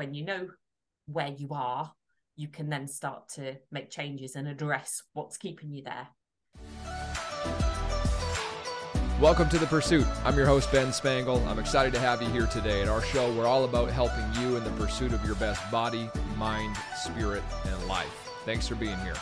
when you know where you are, you can then start to make changes and address what's keeping you there. Welcome to The Pursuit. I'm your host, Ben Spangl. I'm excited to have you here today. At our show, we're all about helping you in the pursuit of your best body, mind, spirit, and life. Thanks for being here.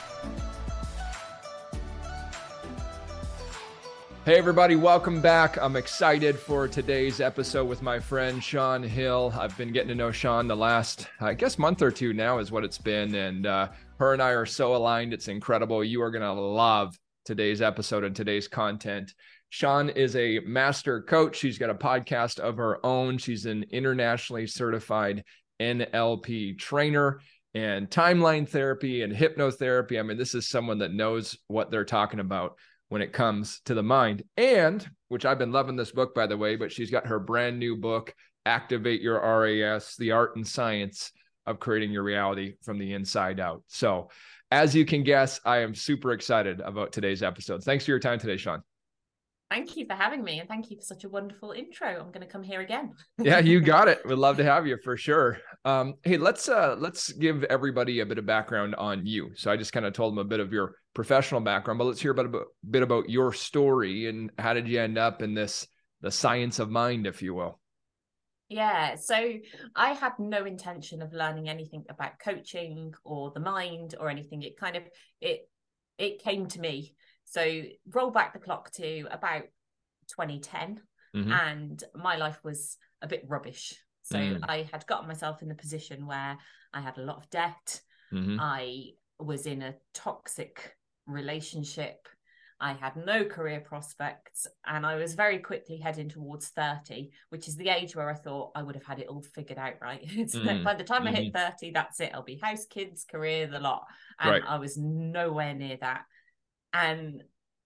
Hey everybody, welcome back. I'm excited for today's episode with my friend Sian Hill. I've been getting to know Sian the last, I guess, month or two now is what it's been. And her and I are so aligned. It's incredible. You are going to love today's episode and today's content. Sian is a master coach. She's got a podcast of her own. She's an internationally certified NLP trainer and timeline therapy and hypnotherapy. I mean, this is someone that knows what they're talking about when it comes to the mind. And, which I've been loving this book, by the way, but she's got her brand new book, Activate Your RAS, The Art and Science of Creating Your Reality from the Inside Out. So as you can guess, I am super excited about today's episode. Thanks for your time today, Sian. Thank you for having me. And thank you for such a wonderful intro. I'm going to come here again. Yeah, you got it. We'd love to have you for sure. Hey, let's give everybody a bit of background on you. So I just kind of told them a bit of your professional background, but let's hear a bit about your story and how did you end up in this, the science of mind, if you will. Yeah, so I had no intention of learning anything about coaching or the mind or anything. It kind of, it came to me. So roll back the clock to about 2010, mm-hmm. and my life was a bit rubbish. So I had gotten myself in the position where I had a lot of debt. Mm-hmm. I was in a toxic relationship. I had no career prospects. And I was very quickly heading towards 30, which is the age where I thought I would have had it all figured out, right? So by the time mm-hmm. I hit 30, that's it. I'll be house, kids, career, the lot. And right. I was nowhere near that. And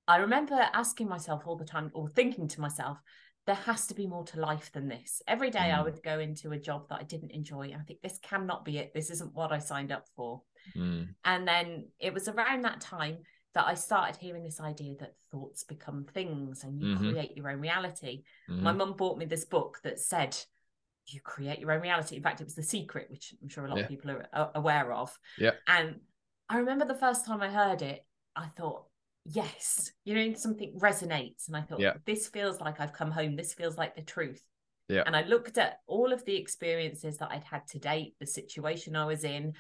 I remember asking myself all the time, or thinking to myself, there has to be more to life than this. Every day I would go into a job that I didn't enjoy. And I think this cannot be it. This isn't what I signed up for. And then it was around that time that I started hearing this idea that thoughts become things and you create your own reality. My mum bought me this book that said, you create your own reality. In fact, it was The Secret, which I'm sure a lot of people are aware of. Yeah. And I remember the first time I heard it, I thought, yes, you know, something resonates. And I thought, this feels like I've come home. This feels like the truth. Yeah. And I looked at all of the experiences that I'd had to date, the situation I was in,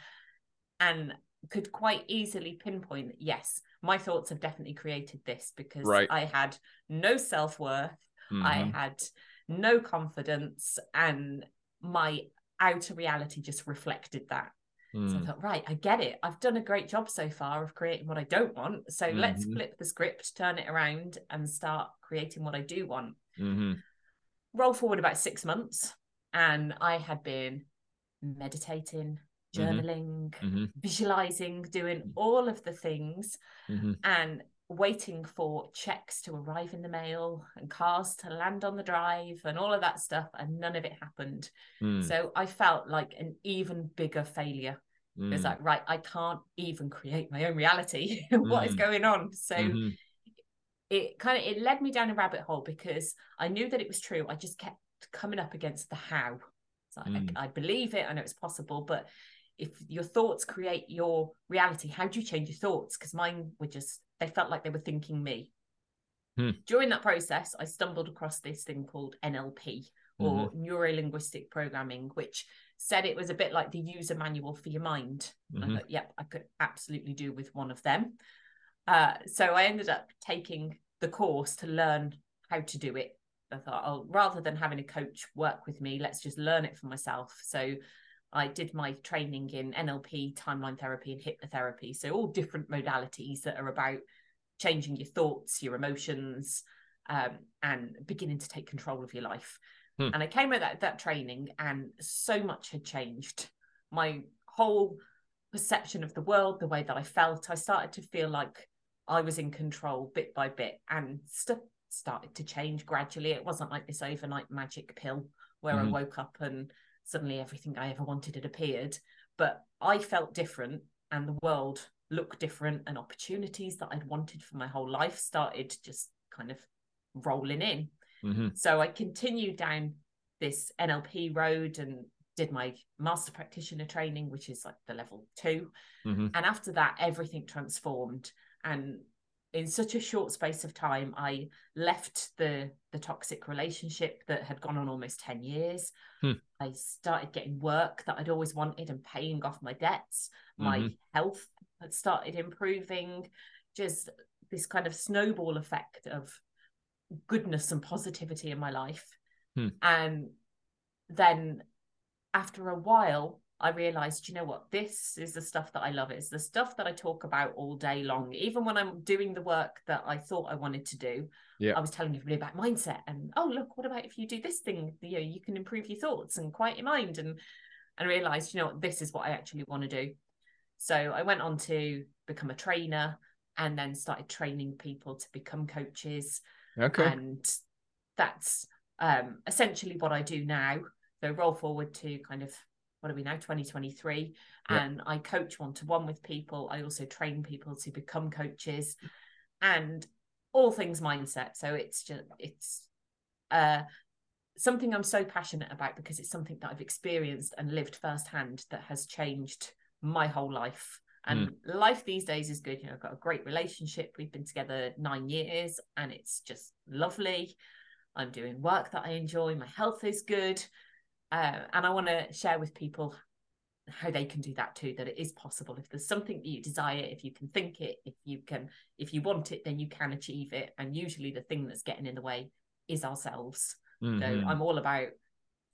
and could quite easily pinpoint that, yes, my thoughts have definitely created this because I had no self-worth. I had no confidence and my outer reality just reflected that. So I thought, right, I get it. I've done a great job so far of creating what I don't want. So let's flip the script, turn it around and start creating what I do want. Roll forward about 6 months and I had been meditating, journaling, visualizing, doing all of the things and waiting for checks to arrive in the mail and cars to land on the drive and all of that stuff, and none of it happened. So I felt like an even bigger failure. It was like, right, I can't even create my own reality. What is going on? So it led me down a rabbit hole because I knew that it was true. I just kept coming up against the how. So I believe it, I know it's possible, but if your thoughts create your reality, how do you change your thoughts? Because mine were just, they felt like they were thinking me. During that process, I stumbled across this thing called NLP, or neuro-linguistic programming, which said it was a bit like the user manual for your mind. I thought, yep, I could absolutely do with one of them. So I ended up taking the course to learn how to do it. I thought, oh, rather than having a coach work with me, let's just learn it for myself. So I did my training in NLP, timeline therapy, and hypnotherapy. So all different modalities that are about changing your thoughts, your emotions, and beginning to take control of your life. And I came at that training and so much had changed. My whole perception of the world, the way that I felt, I started to feel like I was in control bit by bit, and stuff started to change gradually. It wasn't like this overnight magic pill where I woke up and suddenly everything I ever wanted had appeared, but I felt different and the world looked different, and opportunities that I'd wanted for my whole life started just kind of rolling in. So I continued down this NLP road and did my master practitioner training, which is like the level 2. Mm-hmm. And after that, everything transformed. And in such a short space of time, I left the toxic relationship that had gone on almost 10 years. Hmm. I started getting work that I'd always wanted and paying off my debts. Mm-hmm. My health had started improving, just this kind of snowball effect of goodness and positivity in my life. Hmm. And then after a while, I realized, you know what, this is the stuff that I love. It's the stuff that I talk about all day long. Even when I'm doing the work that I thought I wanted to do, yeah, I was telling everybody about mindset and, oh, look, what about if you do this thing? You know, you can improve your thoughts and quiet your mind. And realized, you know what, this is what I actually want to do. So I went on to become a trainer and then started training people to become coaches. Okay. And that's essentially what I do now. So roll forward to kind of, what are we now, 2023, and yep, I coach one-to-one with people. I also train people to become coaches, and all things mindset. So it's just, it's something I'm so passionate about because it's something that I've experienced and lived firsthand that has changed my whole life. And life these days is good. You know, I've got a great relationship. We've been together 9 years and it's just lovely. I'm doing work that I enjoy. My health is good. And I want to share with people how they can do that too, that it is possible. If there's something that you desire, if you can think it, if you want it, then you can achieve it. And usually the thing that's getting in the way is ourselves. Mm-hmm. So I'm all about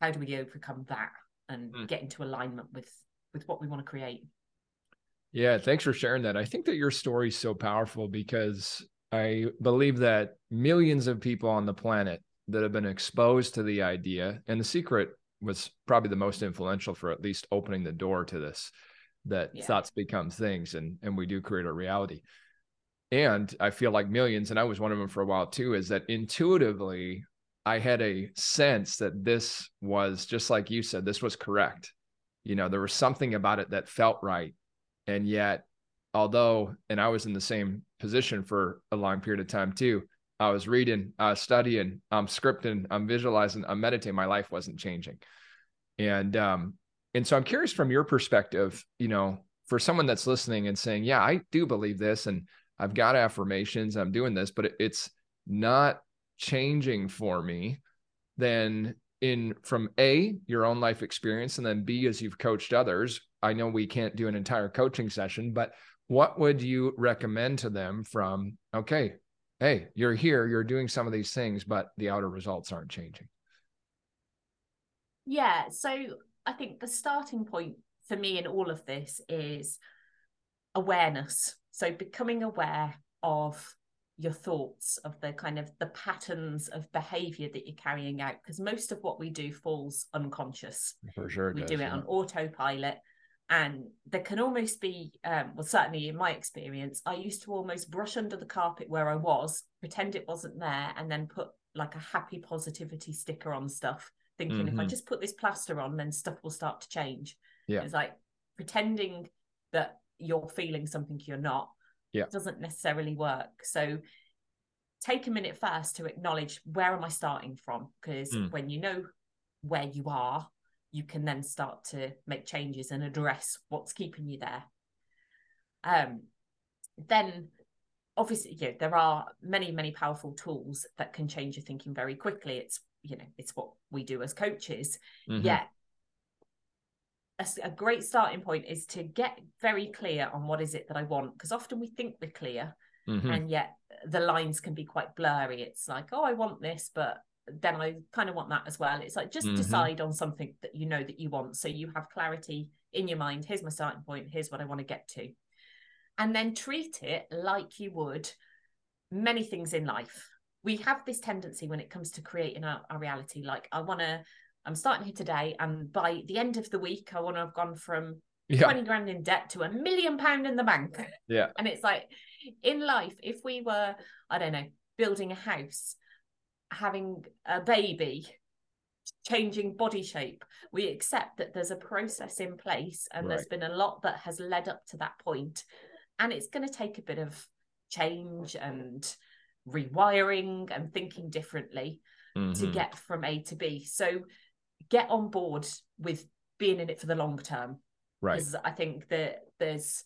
how do we overcome that and get into alignment with what we want to create. Yeah, thanks for sharing that. I think that your story is so powerful because I believe that millions of people on the planet that have been exposed to the idea, and The Secret was probably the most influential for at least opening the door to this, that thoughts become things and we do create a reality. And I feel like millions, and I was one of them for a while too, is that intuitively I had a sense that this was, just like you said, this was correct. You know, there was something about it that felt right. And yet, although, and I was in the same position for a long period of time too, I was reading, I was studying, I'm scripting, I'm visualizing, I'm meditating. My life wasn't changing. And so I'm curious from your perspective, you know, for someone that's listening and saying, yeah, I do believe this and I've got affirmations, I'm doing this, but it's not changing for me. Then from A, your own life experience, and then B, as you've coached others, I know we can't do an entire coaching session, but what would you recommend to them from, okay, hey, you're here, you're doing some of these things, but the outer results aren't changing? Yeah. So I think the starting point for me in all of this is awareness. So becoming aware of your thoughts, of the kind of the patterns of behavior that you're carrying out, because most of what we do falls unconscious. For sure. We do it on autopilot. And there can almost be, well, certainly in my experience, I used to almost brush under the carpet where I was, pretend it wasn't there, and then put like a happy positivity sticker on stuff, thinking if I just put this plaster on, then stuff will start to change. Yeah. It's like pretending that you're feeling something you're not doesn't necessarily work. So take a minute first to acknowledge, where am I starting from? Because when you know where you are, you can then start to make changes and address what's keeping you there. Then obviously, yeah, there are many, many powerful tools that can change your thinking very quickly. It's, you know, it's what we do as coaches. Mm-hmm. Yeah. A great starting point is to get very clear on what is it that I want, because often we think we're clear and yet the lines can be quite blurry. It's like, oh, I want this, but then I kind of want that as well. It's like, just decide on something that you know that you want. So you have clarity in your mind. Here's my starting point. Here's what I want to get to. And then treat it like you would many things in life. We have this tendency when it comes to creating our reality. Like, I'm starting here today, and by the end of the week, I want to have gone from 20 grand in debt to £1 million in the bank. Yeah. And it's like, in life, if we were, I don't know, building a house, having a baby, changing body shape, we accept that there's a process in place and there's been a lot that has led up to that point. And it's going to take a bit of change and rewiring and thinking differently to get from A to B. So get on board with being in it for the long term. Right. Because I think that there's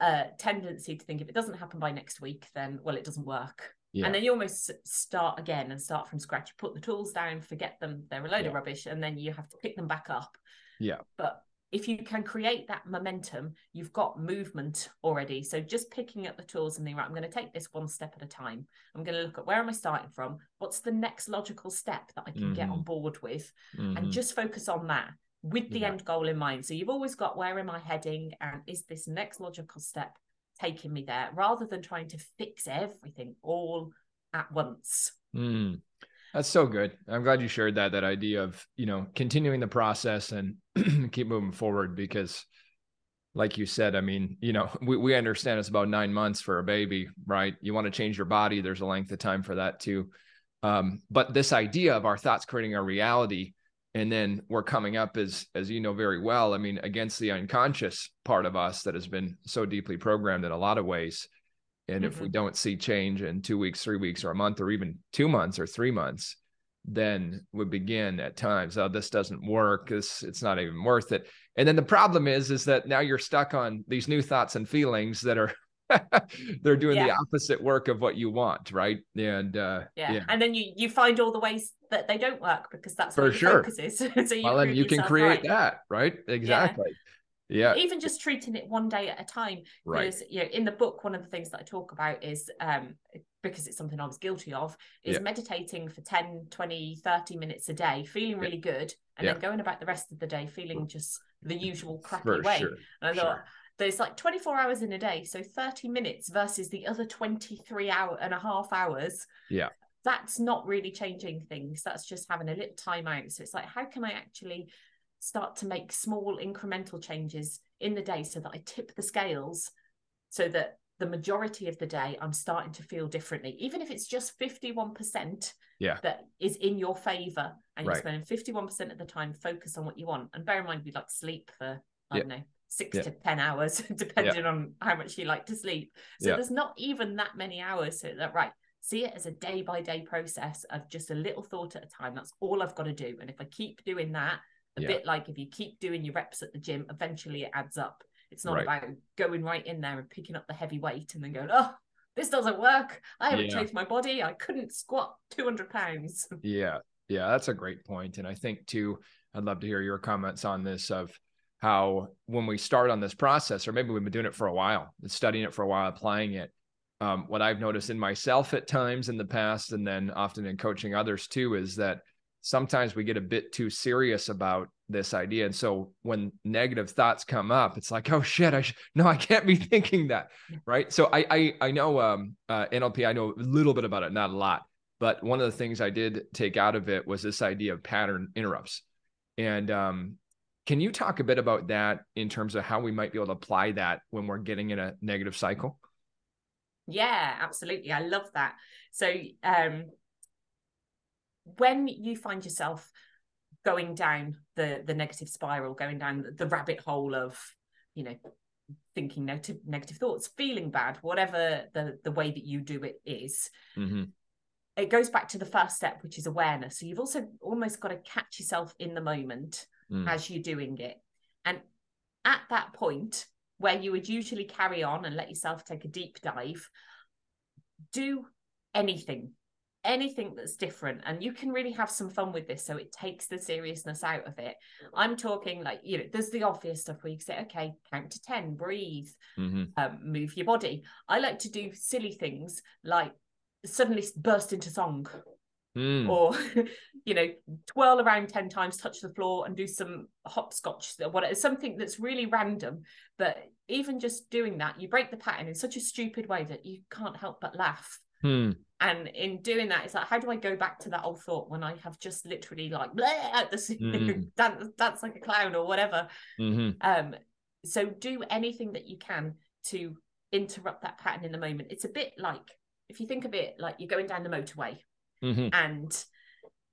a tendency to think if it doesn't happen by next week, then, well, it doesn't work. Yeah. And then you almost start again and start from scratch. You put the tools down, forget them, they're a load of rubbish, and then you have to pick them back up. Yeah. But if you can create that momentum, you've got movement already. So just picking up the tools and being right, I'm going to take this one step at a time. I'm going to look at where am I starting from? What's the next logical step that I can get on board with? And just focus on that with the end goal in mind. So you've always got where am I heading and is this next logical step taking me there, rather than trying to fix everything all at once. That's so good. I'm glad you shared that idea of, you know, continuing the process and keep moving forward, because like you said, I mean, you know, we understand it's about 9 months for a baby, right? You want to change your body. There's a length of time for that too. But this idea of our thoughts creating our reality, and then we're coming up as you know very well, I mean, against the unconscious part of us that has been so deeply programmed in a lot of ways. And if we don't see change in 2 weeks, 3 weeks, or a month, or even 2 months or 3 months, then we begin at times, oh, this doesn't work. It's not even worth it. And then the problem is that now you're stuck on these new thoughts and feelings that are, they're doing the opposite work of what you want. Right. And and then you find all the ways that they don't work, because that's for sure. So you, well, and you can create that. Right. Exactly. Yeah. Yeah. Even just treating it one day at a time. Right. Because, you know, in the book, one of the things that I talk about is, because it's something I was guilty of, is meditating for 10, 20, 30 minutes a day, feeling really good, and then going about the rest of the day feeling just the usual crappy way. Sure. And I thought, there's like 24 hours in a day, so 30 minutes versus the other 23.5 hours. Yeah. That's not really changing things. That's just having a little time out. So it's like, how can I actually start to make small incremental changes in the day so that I tip the scales, so that the majority of the day I'm starting to feel differently, even if it's just 51% that is in your favor, and you're spending 51% of the time focus on what you want. And bear in mind, we like sleep for, I don't know, 6 to 10 hours, depending on how much you like to sleep. So there's not even that many hours. So that, right, see it as a day by day process of just a little thought at a time. That's all I've got to do. And if I keep doing that, a bit like if you keep doing your reps at the gym, eventually it adds up. It's not about going right in there and picking up the heavy weight and then going, oh, this doesn't work. I haven't changed my body. I couldn't squat 200 pounds. Yeah. Yeah. That's a great point. And I think too, I'd love to hear your comments on this, of how when we start on this process, or maybe we've been doing it for a while, studying it for a while, applying it. What I've noticed in myself at times in the past, and then often in coaching others too, is that sometimes we get a bit too serious about this idea. And so when negative thoughts come up, it's like, oh shit, I can't be thinking that. Right. So I know, NLP, I know a little bit about it, not a lot, but one of the things I did take out of it was this idea of pattern interrupts. And, can you talk a bit about that in terms of how we might be able to apply that when we're getting in a negative cycle? Yeah, absolutely. I love that. So, when you find yourself going down the negative spiral, going down the rabbit hole of, you know, thinking negative thoughts, feeling bad, whatever the way that you do it is, it goes back to the first step, which is awareness. So you've also almost got to catch yourself in the moment as you're doing it. And at that point where you would usually carry on and let yourself take a deep dive, do anything that's different, and you can really have some fun with this, so it takes the seriousness out of it. I'm talking, like, you know, there's the obvious stuff where you say, okay, count to 10, breathe, move your body. I like to do silly things like suddenly burst into song, or, you know, twirl around 10 times, touch the floor and do some hopscotch, whatever, something that's really random. But even just doing that, you break the pattern in such a stupid way that you can't help but laugh. And in doing that, it's like, how do I go back to that old thought when I have just literally, like, bleh, out the dance like a clown or whatever. So do anything that you can to interrupt that pattern in the moment. It's a bit like, if you think of it like you're going down the motorway and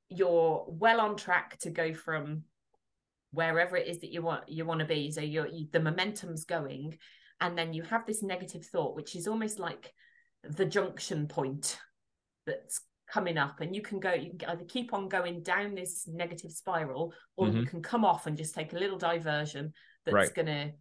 you're well on track to go from wherever it is that you want to be. So the momentum's going, and then you have this negative thought, which is almost like the junction point that's coming up, and you can either keep on going down this negative spiral, or you can come off and just take a little diversion that's going to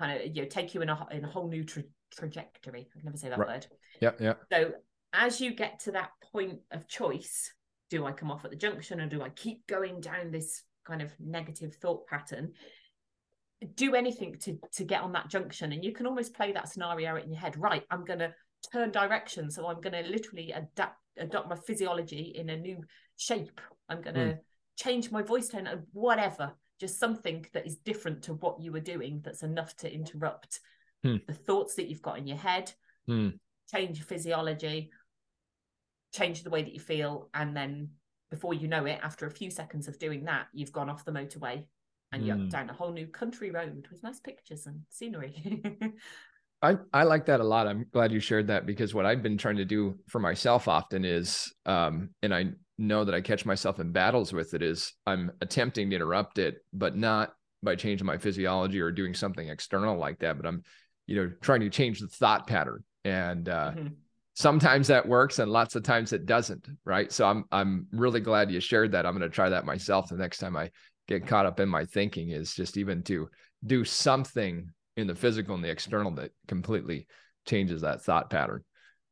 kind of take you in a whole new trajectory. I can never say that word. Yeah. So as you get to that point of choice, do I come off at the junction, or do I keep going down this kind of negative thought pattern? Do anything to get on that junction. And you can almost play that scenario in your head. Right, I'm going to turn direction. So I'm going to literally adopt my physiology in a new shape. I'm going to change my voice tone, or whatever, just something that is different to what you were doing. That's enough to interrupt the thoughts that you've got in your head, change your physiology, change the way that you feel. And then before you know it, after a few seconds of doing that, you've gone off the motorway and you're down a whole new country road with nice pictures and scenery. I like that a lot. I'm glad you shared that, because what I've been trying to do for myself often is, and I know that I catch myself in battles with it, is I'm attempting to interrupt it, but not by changing my physiology or doing something external like that. But I'm, trying to change the thought pattern. And sometimes that works, and lots of times it doesn't. Right. So I'm really glad you shared that. I'm going to try that myself the next time I get caught up in my thinking, is just even to do something in the physical and the external that completely changes that thought pattern.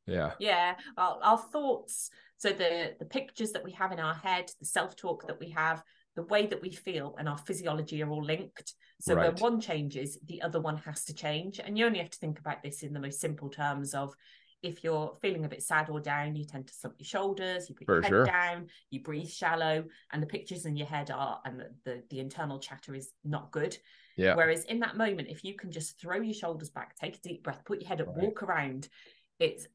Yeah. Our thoughts. So the pictures that we have in our head, the self-talk that we have, the way that we feel, and our physiology are all linked. So when one changes, the other one has to change. And you only have to think about this in the most simple terms of, if you're feeling a bit sad or down, you tend to slump your shoulders, you put your head down, you breathe shallow, and the pictures in your head are, and the internal chatter is not good. Yeah. Whereas in that moment, if you can just throw your shoulders back, take a deep breath, put your head up, walk around, it's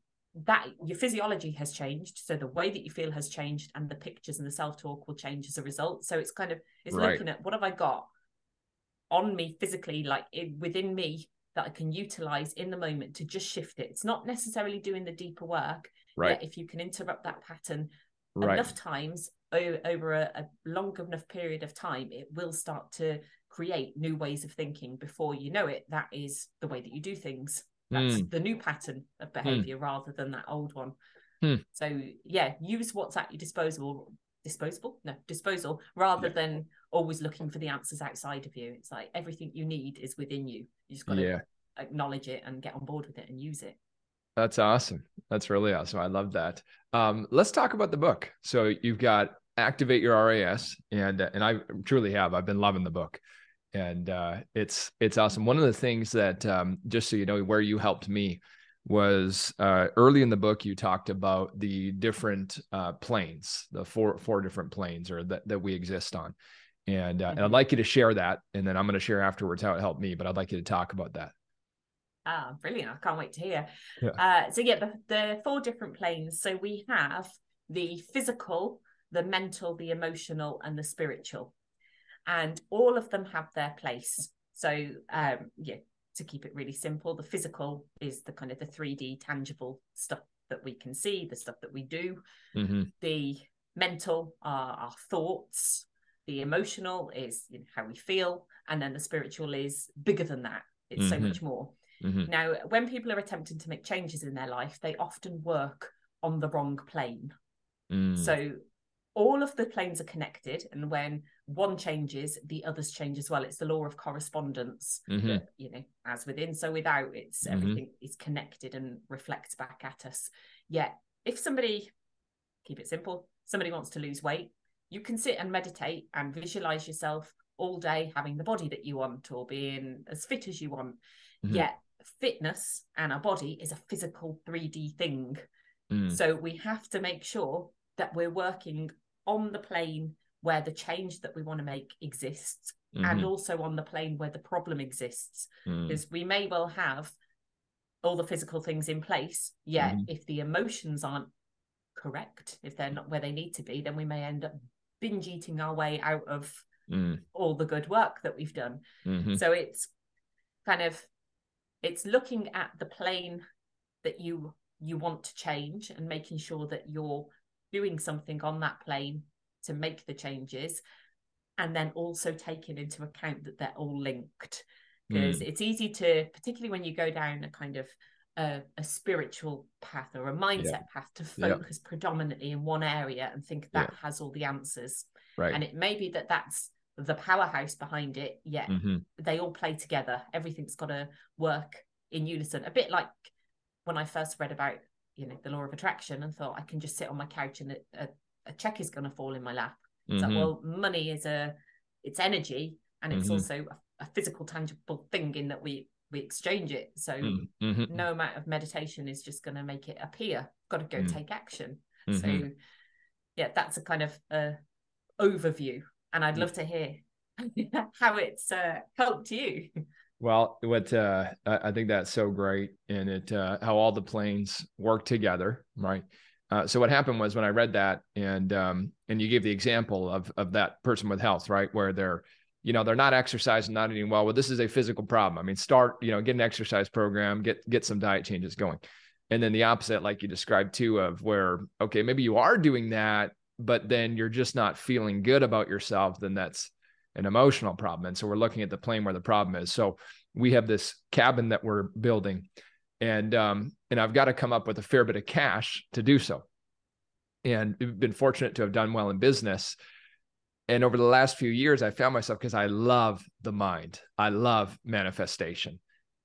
that your physiology has changed. So the way that you feel has changed, and the pictures and the self-talk will change as a result. So it's kind of, it's looking at, what have I got on me physically, like within me, that I can utilize in the moment to just shift it. It's not necessarily doing the deeper work. Right. If you can interrupt that pattern enough times over a long enough period of time, it will start to create new ways of thinking. Before you know it, that is the way that you do things. That's the new pattern of behavior rather than that old one. So use what's at your disposal rather than always looking for the answers outside of you. It's like everything you need is within you. You just got to acknowledge it and get on board with it and use it. That's awesome. That's really awesome. I love that. Let's talk about the book. So you've got Activate Your RAS, and I truly have. I've been loving the book, and it's awesome. One of the things that just so you know, where you helped me was early in the book, you talked about the different planes, the four different planes or that we exist on. And I'd like you to share that. And then I'm going to share afterwards how it helped me, but I'd like you to talk about that. Ah, brilliant. I can't wait to hear. Yeah. The four different planes. So we have the physical, the mental, the emotional, and the spiritual. And all of them have their place. So to keep it really simple, the physical is the kind of the 3D tangible stuff that we can see, the stuff that we do. The mental are our thoughts. The emotional is how we feel. And then the spiritual is bigger than that. It's so much more. Now, when people are attempting to make changes in their life, they often work on the wrong plane. So all of the planes are connected. And when one changes, the others change as well. It's the law of correspondence, that, as within, so without. It's everything is connected and reflects back at us. Yet if somebody, keep it simple, somebody wants to lose weight, you can sit and meditate and visualize yourself all day having the body that you want or being as fit as you want. Yet fitness and our body is a physical 3D thing. So we have to make sure that we're working on the plane where the change that we want to make exists, and also on the plane where the problem exists. Because we may well have all the physical things in place, yet if the emotions aren't correct, if they're not where they need to be, then we may end up binge eating our way out of all the good work that we've done. So it's kind of, it's looking at the plane that you want to change and making sure that you're doing something on that plane to make the changes, and then also taking into account that they're all linked. Because it's easy to, particularly when you go down a kind of a spiritual path or a mindset path to focus predominantly in one area and think that has all the answers. Right. And it may be that that's the powerhouse behind it, yet they all play together. Everything's got to work in unison. A bit like when I first read about, you know, the law of attraction and thought I can just sit on my couch and a check is going to fall in my lap. It's like, well, money is it's energy, and it's also a physical, tangible thing in that we exchange it. So no amount of meditation is just going to make it appear. Got to go take action. So yeah, that's a kind of overview, and I'd love to hear how it's helped you. Well, what I think that's so great, and it how all the planes work together, right? So what happened was when I read that, and you gave the example of that person with health, right, where they're not exercising, not eating well. Well, this is a physical problem. I mean, start, get an exercise program, get some diet changes going. And then the opposite, like you described too, of where, okay, maybe you are doing that, but then you're just not feeling good about yourself, then that's an emotional problem. And so we're looking at the plane where the problem is. So we have this cabin that we're building, and I've got to come up with a fair bit of cash to do so. And we've been fortunate to have done well in business. And over the last few years, I found myself, because I love the mind, I love manifestation.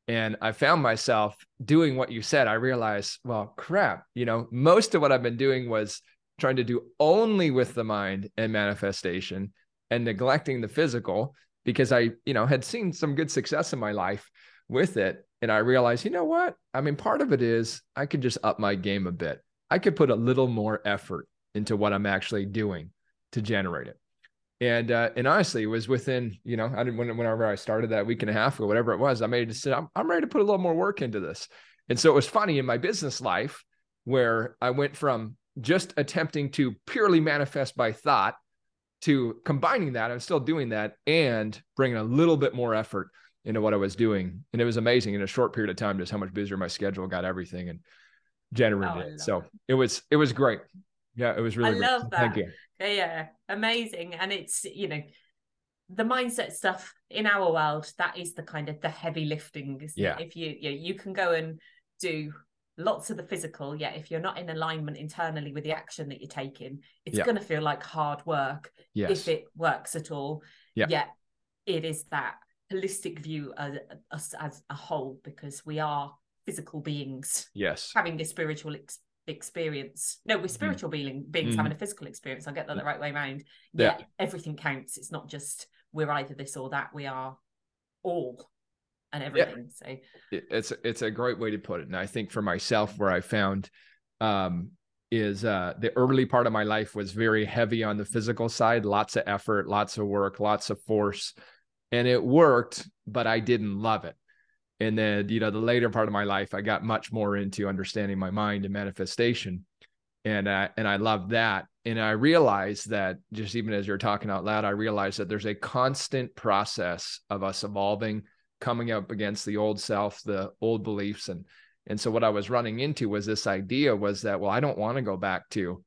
And I found myself doing what you said. I realized, well, crap, most of what I've been doing was trying to do only with the mind and manifestation and neglecting the physical, because I, had seen some good success in my life with it. And I realized, you know what? I mean, part of it is I could just up my game a bit. I could put a little more effort into what I'm actually doing to generate it. And honestly, it was within, I didn't, whenever I started that week and a half ago, whatever it was, I made a decision, I'm ready to put a little more work into this. And so it was funny in my business life where I went from just attempting to purely manifest by thought to combining that. I'm still doing that and bringing a little bit more effort into what I was doing. And it was amazing in a short period of time, just how much busier my schedule got everything and generated it. So it was great. Yeah, it was really great. I love that. Thank you. Yeah, amazing. And it's, the mindset stuff in our world, that is the kind of the heavy lifting. Yeah. If you can go and do lots of the physical, yet if you're not in alignment internally with the action that you're taking, it's going to feel like hard work if it works at all. Yeah. Yet it is that holistic view of us as a whole, because we are physical beings having a spiritual experience. No, we're spiritual beings having a physical experience. I'll get that the right way around. Yeah. Yet everything counts. It's not just we're either this or that. We are all and everything. Yeah. So it's a great way to put it. And I think for myself, where I found is the early part of my life was very heavy on the physical side, lots of effort, lots of work, lots of force. And it worked, but I didn't love it. And then, the later part of my life, I got much more into understanding my mind and manifestation. And I loved that. And I realized that just even as you're talking out loud, I realized that there's a constant process of us evolving, coming up against the old self, the old beliefs. And so what I was running into was this idea was that, well, I don't want to go back to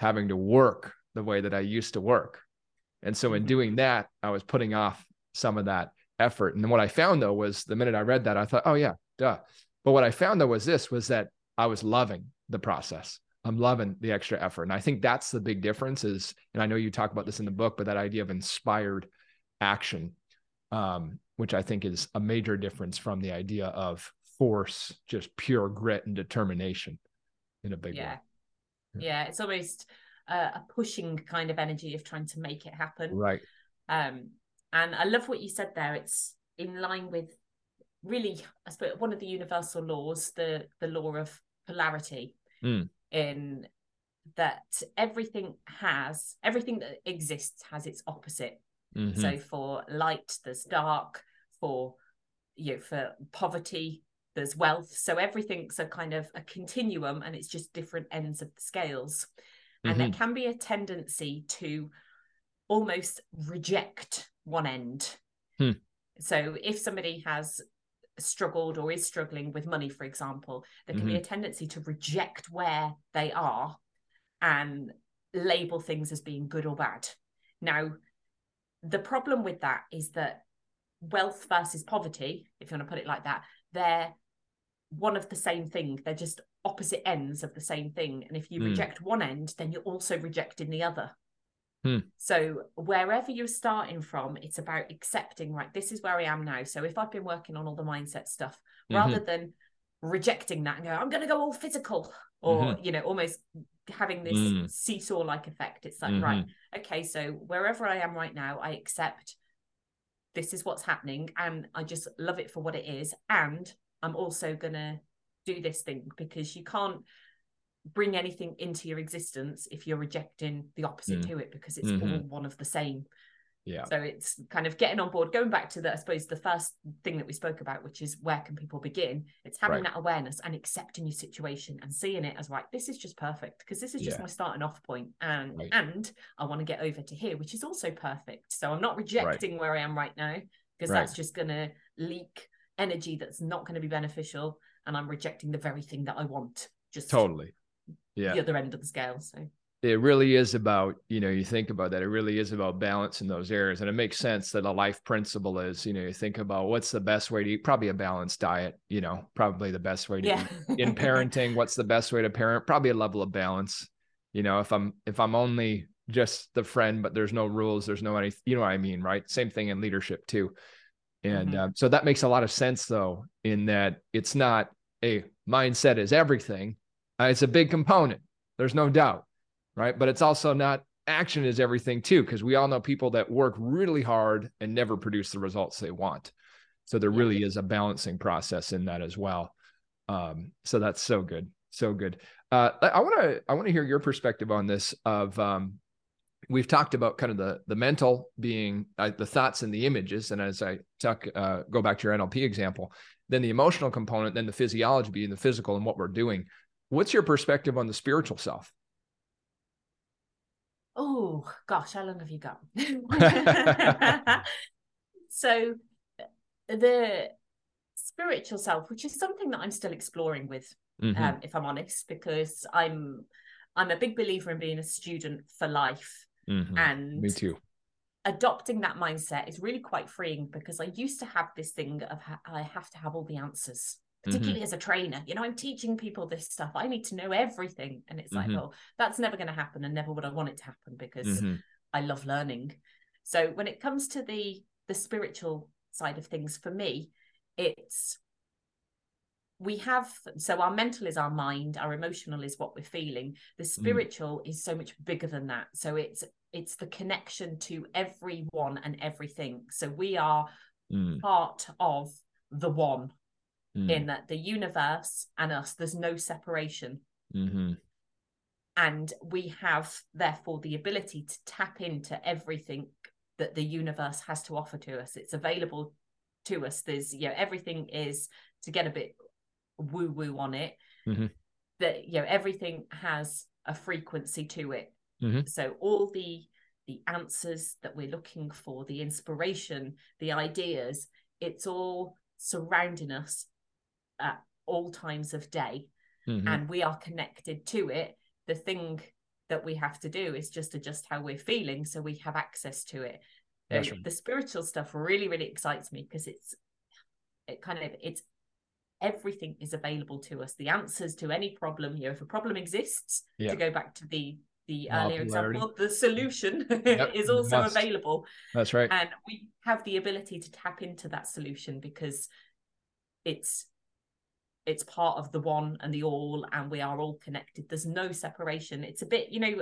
having to work the way that I used to work. And so in doing that, I was putting off some of that effort. And then what I found though, was the minute I read that, I thought, oh yeah, duh. But what I found though was this, was that I was loving the process. I'm loving the extra effort. And I think that's the big difference is, and I know you talk about this in the book, but that idea of inspired action, which I think is a major difference from the idea of force, just pure grit and determination in a big way. Yeah. It's almost a pushing kind of energy of trying to make it happen. Right. And I love what you said there. It's in line with really, I suppose, one of the universal laws, the law of polarity, in that everything that exists has its opposite. So for light, there's dark, for poverty, there's wealth. So everything's a kind of a continuum, and it's just different ends of the scales. And there can be a tendency to almost reject one end. So if somebody has struggled or is struggling with money, for example, there can be a tendency to reject where they are and label things as being good or bad. Now, the problem with that is that wealth versus poverty, if you want to put it like that, they're one of the same thing. They're just opposite ends of the same thing. And if you reject one end, then you're also rejecting the other. So wherever you're starting from, it's about accepting, right, this is where I am now. So if I've been working on all the mindset stuff, rather than rejecting that and go, I'm going to go all physical, or, you know, almost having this seesaw-like effect. It's like, right, okay, so wherever I am right now, I accept this is what's happening, and I just love it for what it is. And I'm also going to do this thing, because you can't bring anything into your existence if you're rejecting the opposite to it, because it's all one of the same. Yeah. So it's kind of getting on board, going back to the, I suppose, the first thing that we spoke about, which is where can people begin? It's having that awareness and accepting your situation and seeing it as, right, this is just perfect, because this is just my starting off point. And, and I want to get over to here, which is also perfect. So I'm not rejecting where I am right now, because that's just going to leak energy that's not going to be beneficial. And I'm rejecting the very thing that I want, just totally the other end of the scale. So it really is about, you know, you think about that, it really is about balance in those areas. And it makes sense that a life principle is, you know, you think about what's the best way to eat, probably a balanced diet, you know, probably the best way to eat. In parenting, what's the best way to parent, probably a level of balance. You know, if I'm only just the friend, but there's no rules, there's no any, you know what I mean? Right. Same thing in leadership too. And so that makes a lot of sense though, in that it's not a mindset is everything. It's a big component. There's no doubt. Right. But it's also not action is everything too, because we all know people that work really hard and never produce the results they want. So there really is a balancing process in that as well. So that's so good. So good. I want to hear your perspective on this of, we've talked about kind of the mental being the thoughts and the images. And as I go back to your NLP example, then the emotional component, then the physiology being the physical and what we're doing. What's your perspective on the spiritual self? Oh, gosh, how long have you got? So the spiritual self, which is something that I'm still exploring with, if I'm honest, because I'm a big believer in being a student for life. And me too. Adopting that mindset is really quite freeing, because I used to have this thing of I have to have all the answers, particularly as a trainer. You know, I'm teaching people this stuff. I need to know everything. And it's like, well, that's never going to happen, and never would I want it to happen, because I love learning. So when it comes to the spiritual side of things, for me, it's we have, so our mental is our mind, our emotional is what we're feeling. The spiritual is so much bigger than that. So it's the connection to everyone and everything. So we are part of the one. In that the universe and us, there's no separation. And we have, therefore, the ability to tap into everything that the universe has to offer to us. It's available to us. There's, you know, everything is, to get a bit woo-woo on it, that, you know, everything has a frequency to it. So all the answers that we're looking for, the inspiration, the ideas, it's all surrounding us at all times of day, and we are connected to it. The thing that we have to do is just adjust how we're feeling so we have access to it. So the spiritual stuff really, really excites me, because it's everything is available to us. The answers to any problem, you know, if a problem exists, to go back to the earlier example, the solution is also available. That's right. And we have the ability to tap into that solution, because it's part of the one and the all, and we are all connected. There's no separation. It's a bit, you know,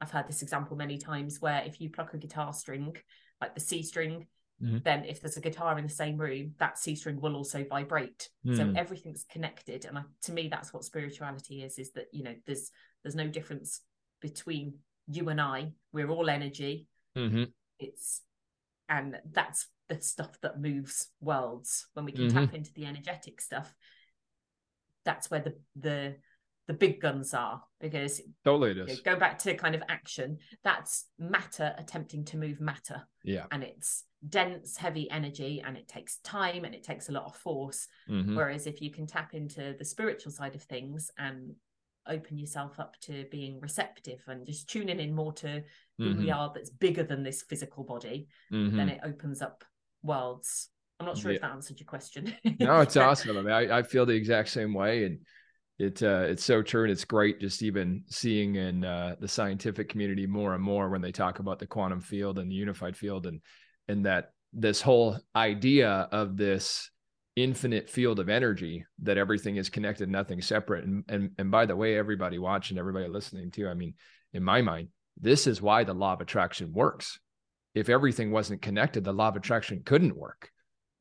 I've heard this example many times, where if you pluck a guitar string, like the C string, then if there's a guitar in the same room, that C string will also vibrate. So everything's connected. And to me, that's what spirituality is that, you know, there's no difference between you and I. We're all energy. And that's the stuff that moves worlds. When we can tap into the energetic stuff, that's where the big guns are, because totally it is. You know, go back to kind of action, that's matter attempting to move matter. And it's dense, heavy energy, and it takes time, and it takes a lot of force. Whereas if you can tap into the spiritual side of things and open yourself up to being receptive and just tuning in more to who we are, that's bigger than this physical body, then it opens up worlds I'm not sure if that answered your question. No, it's awesome. I mean, I feel the exact same way, and it's so true. And it's great just even seeing in the scientific community more and more when they talk about the quantum field and the unified field, and that this whole idea of this infinite field of energy, that everything is connected, nothing separate. And by the way, everybody watching, everybody listening too, I mean, in my mind, this is why the law of attraction works. If everything wasn't connected, the law of attraction couldn't work.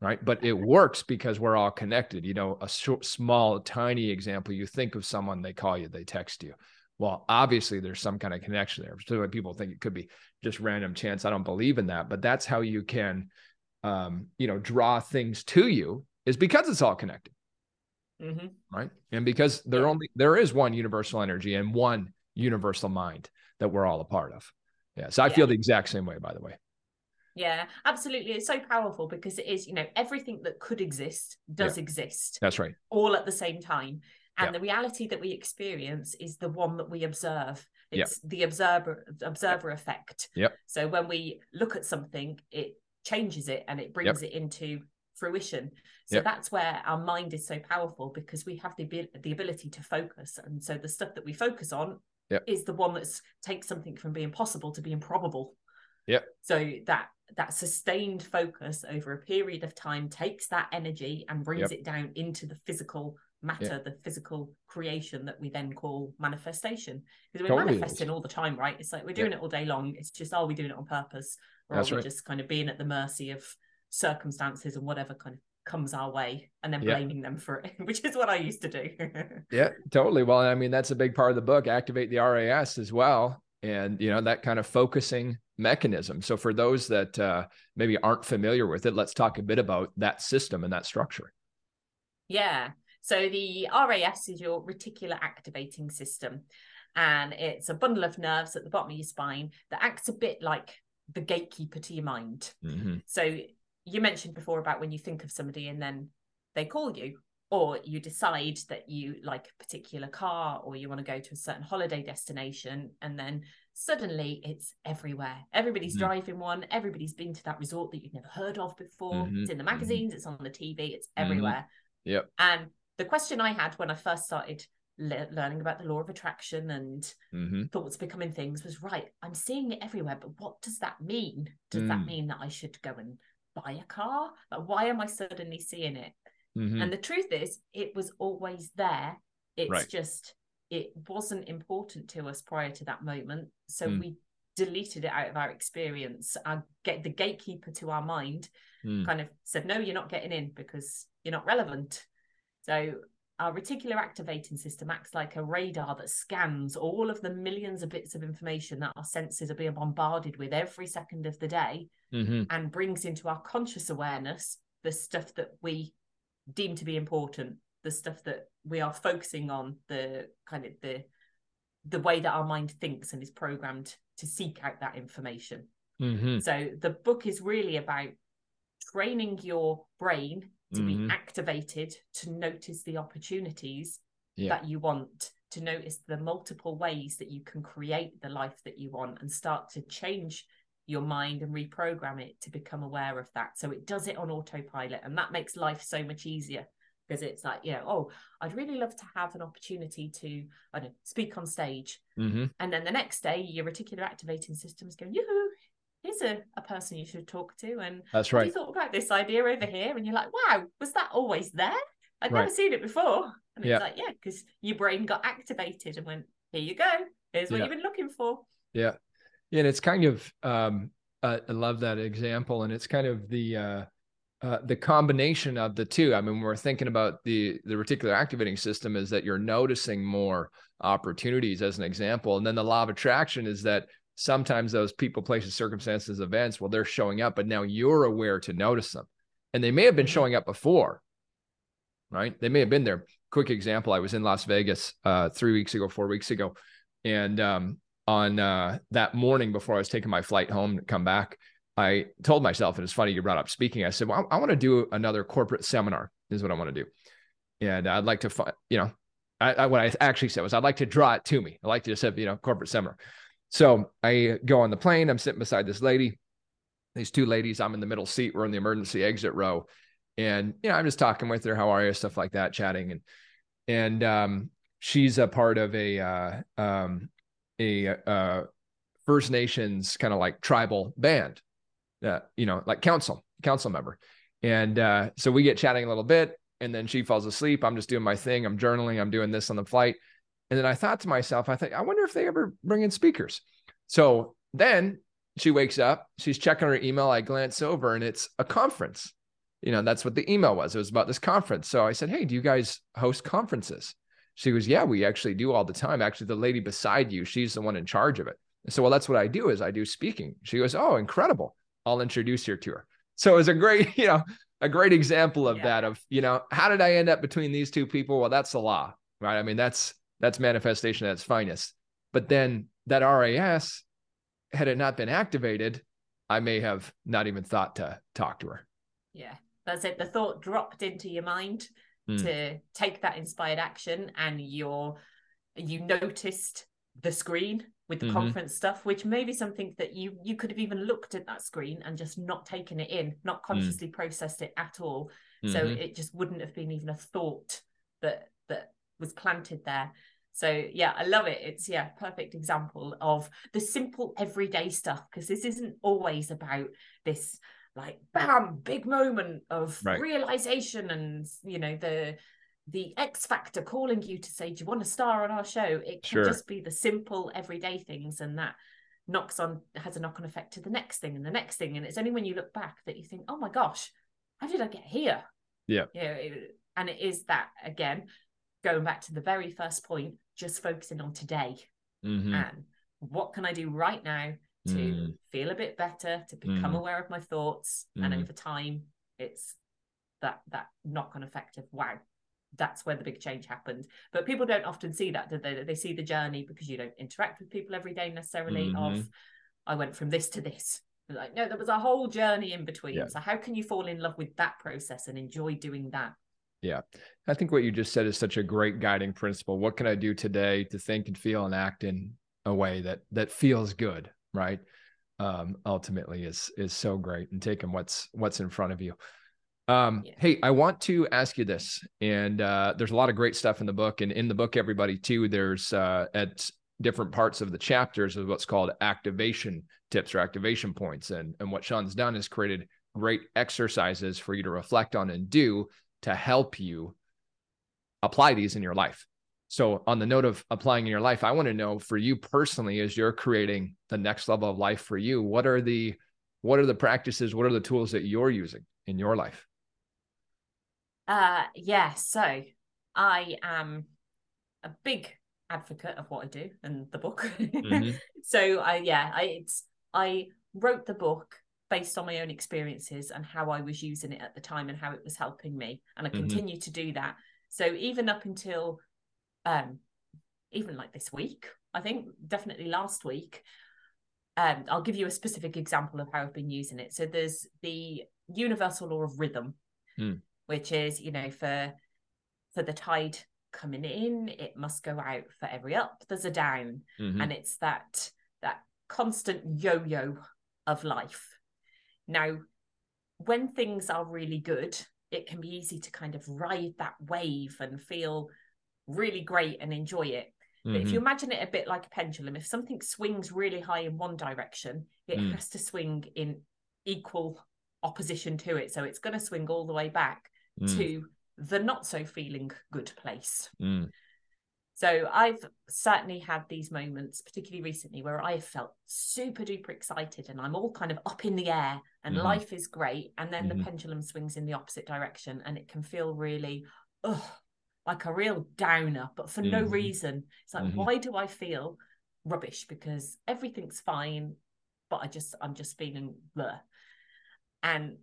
Right. But it works because we're all connected. You know, a small, tiny example, you think of someone, they call you, they text you. Well, obviously there's some kind of connection there. So when people think it could be just random chance, I don't believe in that, but that's how you can, you know, draw things to you, is because it's all connected. Mm-hmm. Right. And because there is one universal energy and one universal mind that we're all a part of. Yeah. So I feel the exact same way, by the way. Yeah, absolutely. It's so powerful because it is, you know, everything that could exist does exist. That's right. All at the same time. And the reality that we experience is the one that we observe. It's the observer effect. Yep. So when we look at something, it changes it and it brings it into fruition. So that's where our mind is so powerful, because we have the ability to focus. And so the stuff that we focus on is the one that takes something from being possible to being probable. Yep. So that sustained focus over a period of time takes that energy and brings it down into the physical matter, the physical creation that we then call manifestation. Because we're manifesting all the time, right? It's like we're doing it all day long. It's just, are we doing it on purpose? Or are we just kind of being at the mercy of circumstances and whatever kind of comes our way, and then blaming them for it, which is what I used to do. Yeah, totally. Well, I mean, that's a big part of the book, Activate the RAS, as well. And, you know, that kind of focusing mechanism. So for those that maybe aren't familiar with it, let's talk a bit about that system and that structure. Yeah. So the RAS is your reticular activating system. And it's a bundle of nerves at the bottom of your spine that acts a bit like the gatekeeper to your mind. Mm-hmm. So you mentioned before about when you think of somebody and then they call you, or you decide that you like a particular car, or you want to go to a certain holiday destination, and then suddenly it's everywhere. Everybody's driving one. Everybody's been to that resort that you've never heard of before. Mm-hmm. It's in the magazines. Mm-hmm. It's on the TV. It's everywhere. Mm-hmm. Yep. And the question I had when I first started learning about the law of attraction and thoughts becoming things was, right, I'm seeing it everywhere, but what does that mean? Does that mean that I should go and buy a car? Like, why am I suddenly seeing it? Mm-hmm. And the truth is, it was always there. It's just, it wasn't important to us prior to that moment. So we deleted it out of our experience. The gatekeeper to our mind kind of said, no, you're not getting in because you're not relevant. So our reticular activating system acts like a radar that scans all of the millions of bits of information that our senses are being bombarded with every second of the day, and brings into our conscious awareness the stuff that we deem to be important, the stuff that we are focusing on, the kind of the way that our mind thinks and is programmed to seek out that information. So the book is really about training your brain to be activated to notice the opportunities that you want, to notice the multiple ways that you can create the life that you want, and start to change your mind and reprogram it to become aware of that. So it does it on autopilot, and that makes life so much easier, because it's like, you know, oh, I'd really love to have an opportunity to, I don't know, speak on stage. And then the next day, your reticular activating system is going, yoo-hoo, here's a person you should talk to. And that's right. You thought about this idea over here, and you're like, wow, was that always there? I'd never seen it before. And it's like, yeah, because your brain got activated and went, here you go. Here's what you've been looking for. Yeah. And it's kind of, I love that example. And it's kind of the combination of the two. I mean, when we're thinking about the reticular activating system, is that you're noticing more opportunities, as an example. And then the law of attraction is that sometimes those people, places, circumstances, events, well, they're showing up, but now you're aware to notice them. And they may have been showing up before, right? They may have been there. Quick example, I was in Las Vegas 4 weeks ago. And, on that morning before I was taking my flight home to come back, I told myself, and it's funny you brought up speaking, I said, well, I want to do another corporate seminar, is what I want to do. And I'd like to, you know, what I actually said was, I'd like to draw it to me. I'd like to just have, you know, corporate seminar. So I go on the plane, I'm sitting beside these two ladies, I'm in the middle seat, we're in the emergency exit row. And, you know, I'm just talking with her, how are you, stuff like that, chatting. And she's a part of a First Nations kind of like tribal band, you know, like council member. And so we get chatting a little bit, and then she falls asleep. I'm just doing my thing. I'm journaling. I'm doing this on the flight. And then I thought to myself, I wonder if they ever bring in speakers. So then she wakes up, she's checking her email. I glance over and it's a conference. You know, that's what the email was. It was about this conference. So I said, hey, do you guys host conferences? She goes, yeah, we actually do all the time. Actually, the lady beside you, she's the one in charge of it. I said, well, that's what I do is I do speaking. She goes, oh, incredible. I'll introduce you to her. So it was a great example of that, of, you know, how did I end up between these two people? Well, that's the law, right? I mean, that's manifestation at its finest. But then that RAS, had it not been activated, I may have not even thought to talk to her. Yeah, that's it. The thought dropped into your mind to take that inspired action, and you noticed the screen with the conference stuff, which may be something that you could have even looked at that screen and just not taken it in, not consciously processed it at all. Mm-hmm. So it just wouldn't have been even a thought that was planted there. So yeah, I love it. It's perfect example of the simple everyday stuff, because this isn't always about this like bam, big moment of realization and, you know, the X factor calling you to say, do you want a star on our show? It can just be the simple everyday things, and that has a knock-on effect to the next thing and the next thing. And it's only when you look back that you think, oh my gosh, how did I get here? Yeah. You know, and it is that, again, going back to the very first point, just focusing on today. Mm-hmm. And what can I do right now to feel a bit better, to become aware of my thoughts? Mm-hmm. And over time, it's that knock-on effect of, wow, that's where the big change happened. But people don't often see that, do they? They see the journey because you don't interact with people every day necessarily of, I went from this to this. They're like, no, there was a whole journey in between. Yeah. So how can you fall in love with that process and enjoy doing that? Yeah. I think what you just said is such a great guiding principle. What can I do today to think and feel and act in a way that feels good, right? Ultimately is so great, and taking what's in front of you. Hey, I want to ask you this, and there's a lot of great stuff in the book, and in the book, everybody too, there's at different parts of the chapters of what's called activation tips or activation points. And what Sian's done is created great exercises for you to reflect on and do to help you apply these in your life. So on the note of applying in your life, I want to know for you personally, as you're creating the next level of life for you, what are the practices, what are the tools that you're using in your life? So I am a big advocate of what I do and the book. Mm-hmm. So I wrote the book based on my own experiences and how I was using it at the time and how it was helping me. And I continue to do that. So even up until, even like this week, I think definitely last week, I'll give you a specific example of how I've been using it. So there's the universal law of rhythm, which is, you know, for the tide coming in, it must go out. For every up, there's a down. Mm-hmm. And it's that constant yo-yo of life. Now, when things are really good, it can be easy to kind of ride that wave and feel really great and enjoy it. But if you imagine it a bit like a pendulum, if something swings really high in one direction, it has to swing in equal opposition to it. So it's going to swing all the way back to the not so feeling good place. So I've certainly had these moments, particularly recently, where I have felt super duper excited and I'm all kind of up in the air and life is great. And then the pendulum swings in the opposite direction, and it can feel really, like a real downer, but for no reason. It's like, why do I feel rubbish? Because everything's fine, but I'm just feeling bleh. And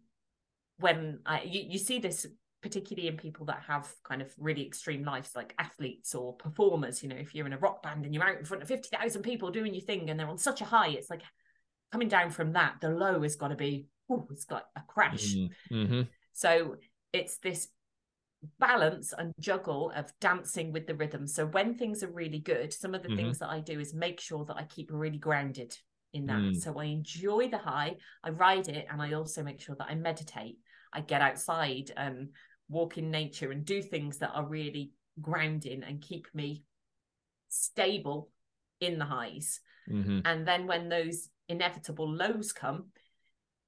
when you see this, particularly in people that have kind of really extreme lives, like athletes or performers, you know, if you're in a rock band and you're out in front of 50,000 people doing your thing and they're on such a high, it's like coming down from that, the low has got to be, it's like a crash. Mm-hmm. So it's this balance and juggle of dancing with the rhythm. So when things are really good, some of the things that I do is make sure that I keep really grounded in that. So I enjoy the high, I ride it, and I also make sure that I meditate. I get outside and walk in nature and do things that are really grounding and keep me stable in the highs. Mm-hmm. And then when those inevitable lows come,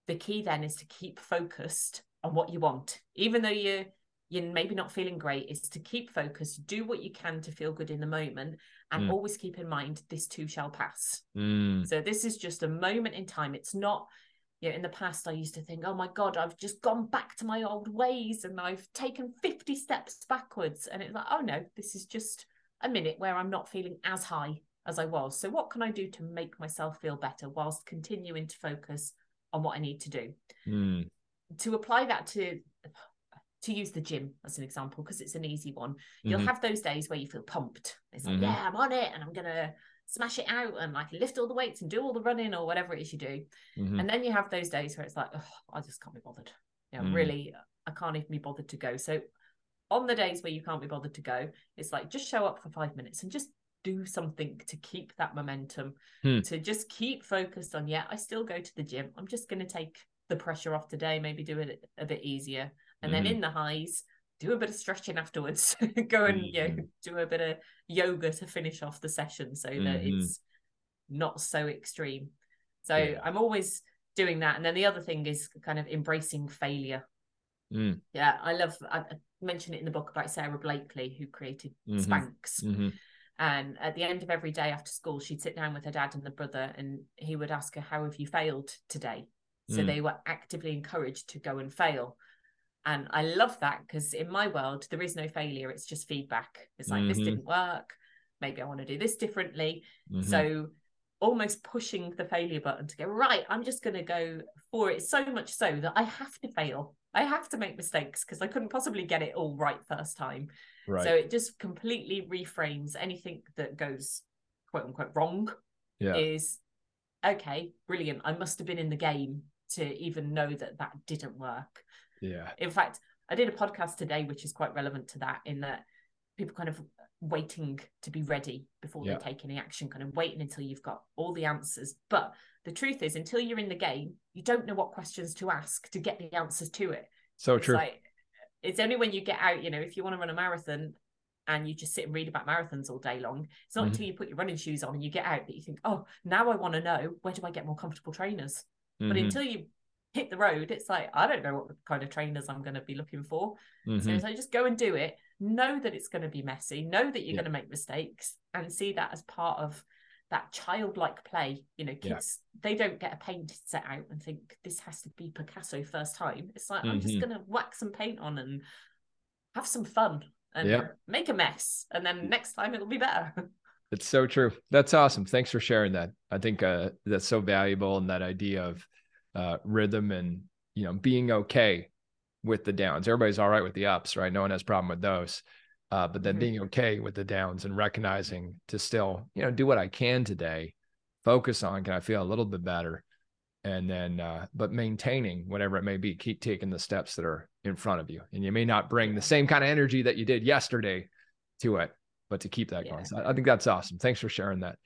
the key then is to keep focused on what you want. Even though you're maybe not feeling great, is to keep focused, do what you can to feel good in the moment, and always keep in mind, this too shall pass. Mm. So this is just a moment in time. It's not, you know, in the past I used to think, oh my God, I've just gone back to my old ways and I've taken 50 steps backwards. And it's like, oh no, this is just a minute where I'm not feeling as high as I was. So what can I do to make myself feel better whilst continuing to focus on what I need to do? Mm. To apply that to use the gym as an example, because it's an easy one. Mm-hmm. You'll have those days where you feel pumped. It's like, yeah, I'm on it and I'm going to smash it out and I can lift all the weights and do all the running or whatever it is you do. Mm-hmm. And then you have those days where it's like, oh, I just can't be bothered. You know, really, I can't even be bothered to go. So on the days where you can't be bothered to go, it's like, just show up for 5 minutes and just do something to keep that momentum, to just keep focused on, yeah, I still go to the gym. I'm just going to take the pressure off today, maybe do it a bit easier. And then in the highs, do a bit of stretching afterwards. Go and do a bit of yoga to finish off the session so that it's not so extreme. So I'm always doing that. And then the other thing is kind of embracing failure. Mm. Yeah, I mentioned it in the book about Sarah Blakely, who created Spanx. Mm-hmm. And at the end of every day after school, she'd sit down with her dad and the brother, and he would ask her, how have you failed today? So they were actively encouraged to go and fail. And I love that, because in my world, there is no failure. It's just feedback. It's like, this didn't work. Maybe I want to do this differently. Mm-hmm. So almost pushing the failure button to go, right, I'm just going to go for it, so much so that I have to fail. I have to make mistakes because I couldn't possibly get it all right first time. Right. So it just completely reframes anything that goes quote unquote wrong is, okay, brilliant. I must have been in the game to even know that that didn't work. Yeah. In fact, I did a podcast today, which is quite relevant to that, in that people kind of waiting to be ready before they take any action, kind of waiting until you've got all the answers. But the truth is, until you're in the game, you don't know what questions to ask to get the answers to it. So it's true. Like, it's only when you get out, you know, if you want to run a marathon and you just sit and read about marathons all day long, it's not until you put your running shoes on and you get out that you think, oh, now I want to know, where do I get more comfortable trainers? Mm-hmm. But until you hit the road, it's like, I don't know what kind of trainers I'm going to be looking for. Mm-hmm. So it's like, just go and do it. Know that it's going to be messy. Know that you're going to make mistakes, and see that as part of that childlike play. You know, kids, they don't get a paint set out and think, this has to be Picasso first time. It's like, I'm just going to whack some paint on and have some fun and make a mess. And then next time it'll be better. It's so true. That's awesome. Thanks for sharing that. I think that's so valuable. And that idea of rhythm and, you know, being okay with the downs. Everybody's all right with the ups, right? No one has a problem with those. But then being okay with the downs and recognizing to still, you know, do what I can today, focus on, can I feel a little bit better? And then, but maintaining whatever it may be, keep taking the steps that are in front of you. And you may not bring the same kind of energy that you did yesterday to it, but to keep that going. So I think that's awesome. Thanks for sharing that.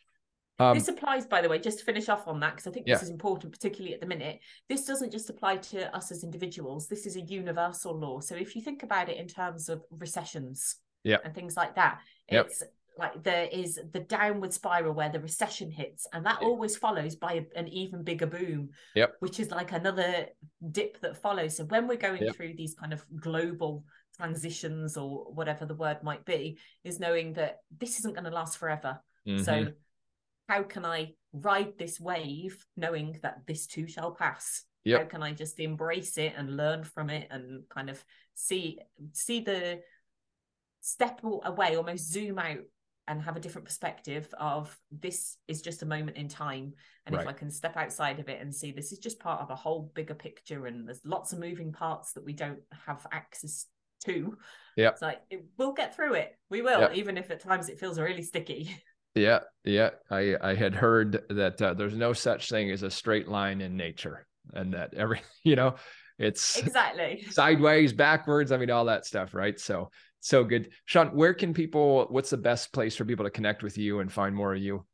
This applies, by the way, just to finish off on that, because I think this is important, particularly at the minute. This doesn't just apply to us as individuals. This is a universal law. So if you think about it in terms of recessions and things like that, it's like there is the downward spiral where the recession hits, and that always follows by an even bigger boom, which is like another dip that follows. So when we're going through these kind of global transitions, or whatever the word might be, is knowing that this isn't going to last forever. Mm-hmm. So how can I ride this wave knowing that this too shall pass? How can I just embrace it and learn from it and kind of see the step away, almost zoom out and have a different perspective of, this is just a moment in time. And if I can step outside of it and see this is just part of a whole bigger picture, and there's lots of moving parts that we don't have access to. It's like, we'll get through it. We will, even if at times it feels really sticky. Yeah. Yeah. I had heard that there's no such thing as a straight line in nature, and that every, you know, it's exactly sideways, backwards. I mean, all that stuff. Right. So good. Sian, where can people, what's the best place for people to connect with you and find more of you?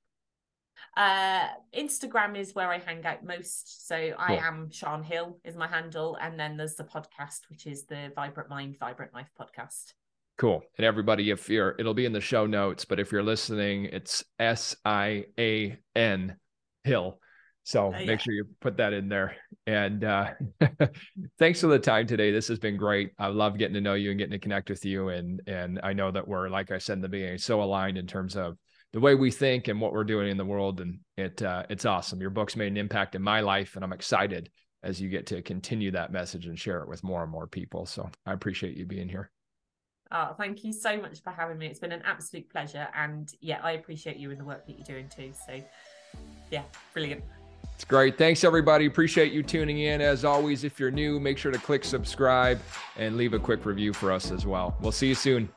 Instagram is where I hang out most. So I am Sian Hill is my handle. And then there's the podcast, which is the Vibrant Mind, Vibrant Life podcast. Cool. And everybody, if you're, it'll be in the show notes, but if you're listening, it's Sian Hill. So make sure you put that in there. And thanks for the time today. This has been great. I love getting to know you and getting to connect with you. And I know that we're, like I said in the beginning, so aligned in terms of the way we think and what we're doing in the world. And it's awesome. Your book's made an impact in my life, and I'm excited as you get to continue that message and share it with more and more people. So I appreciate you being here. Oh, thank you so much for having me. It's been an absolute pleasure. And yeah, I appreciate you and the work that you're doing too. So yeah, brilliant. It's great. Thanks, everybody. Appreciate you tuning in. As always, if you're new, make sure to click subscribe and leave a quick review for us as well. We'll see you soon.